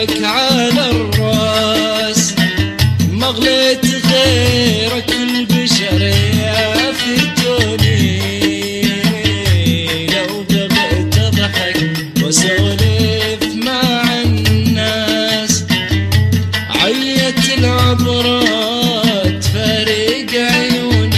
لك على الراس، ما غليت غيرك البشرية فتوني. لو بغيت اضحك واسولف مع الناس، عيت العبرات فارق عيوني.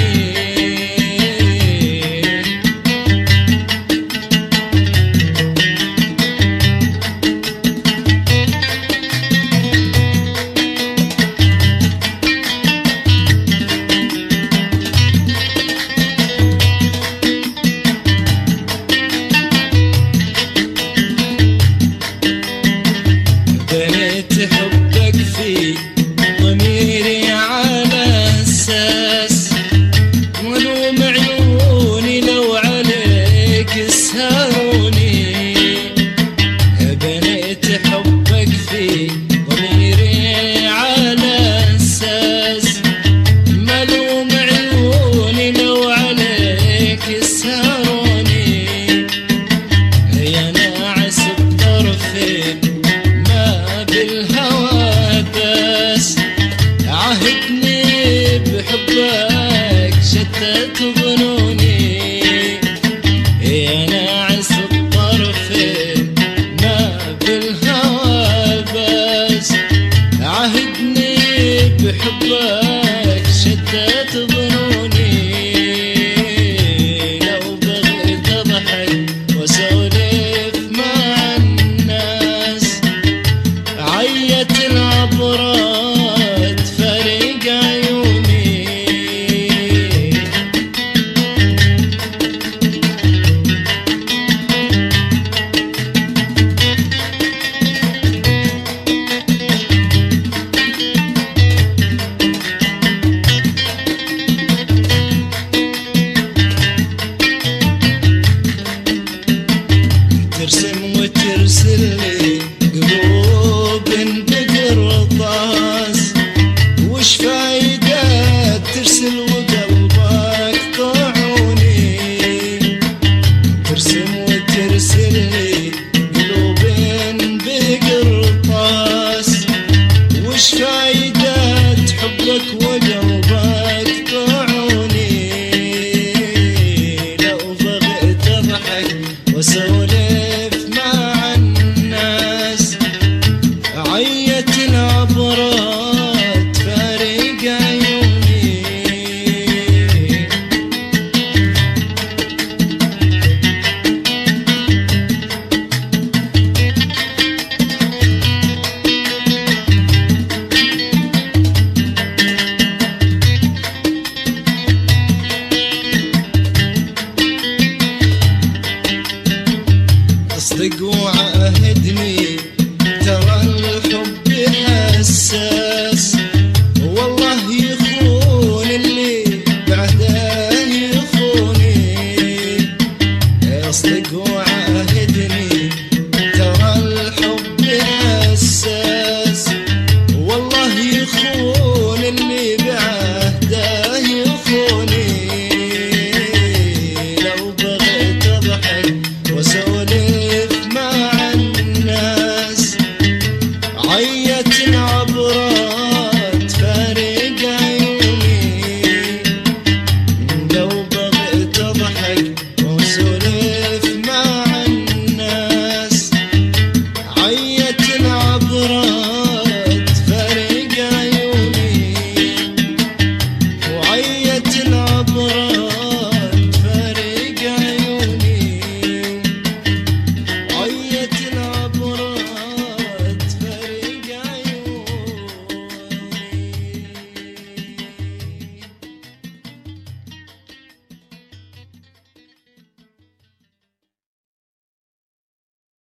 بنيت حبك في ضميري على أساس، ولوم عيوني لو عليك سهروني. بنيت حبك في ضميري على أساس، ملوم عيوني لو عليك سهروني. يا ناعس الطرفين بالهوى بس، عهدني بحبك شتت ظنوني. يا ناعس الطرفين ما بالهوى بس، عهدني بحبك شتت ظنوني. لو بغيت اضحك واسولف مع الناس، عيت العبرة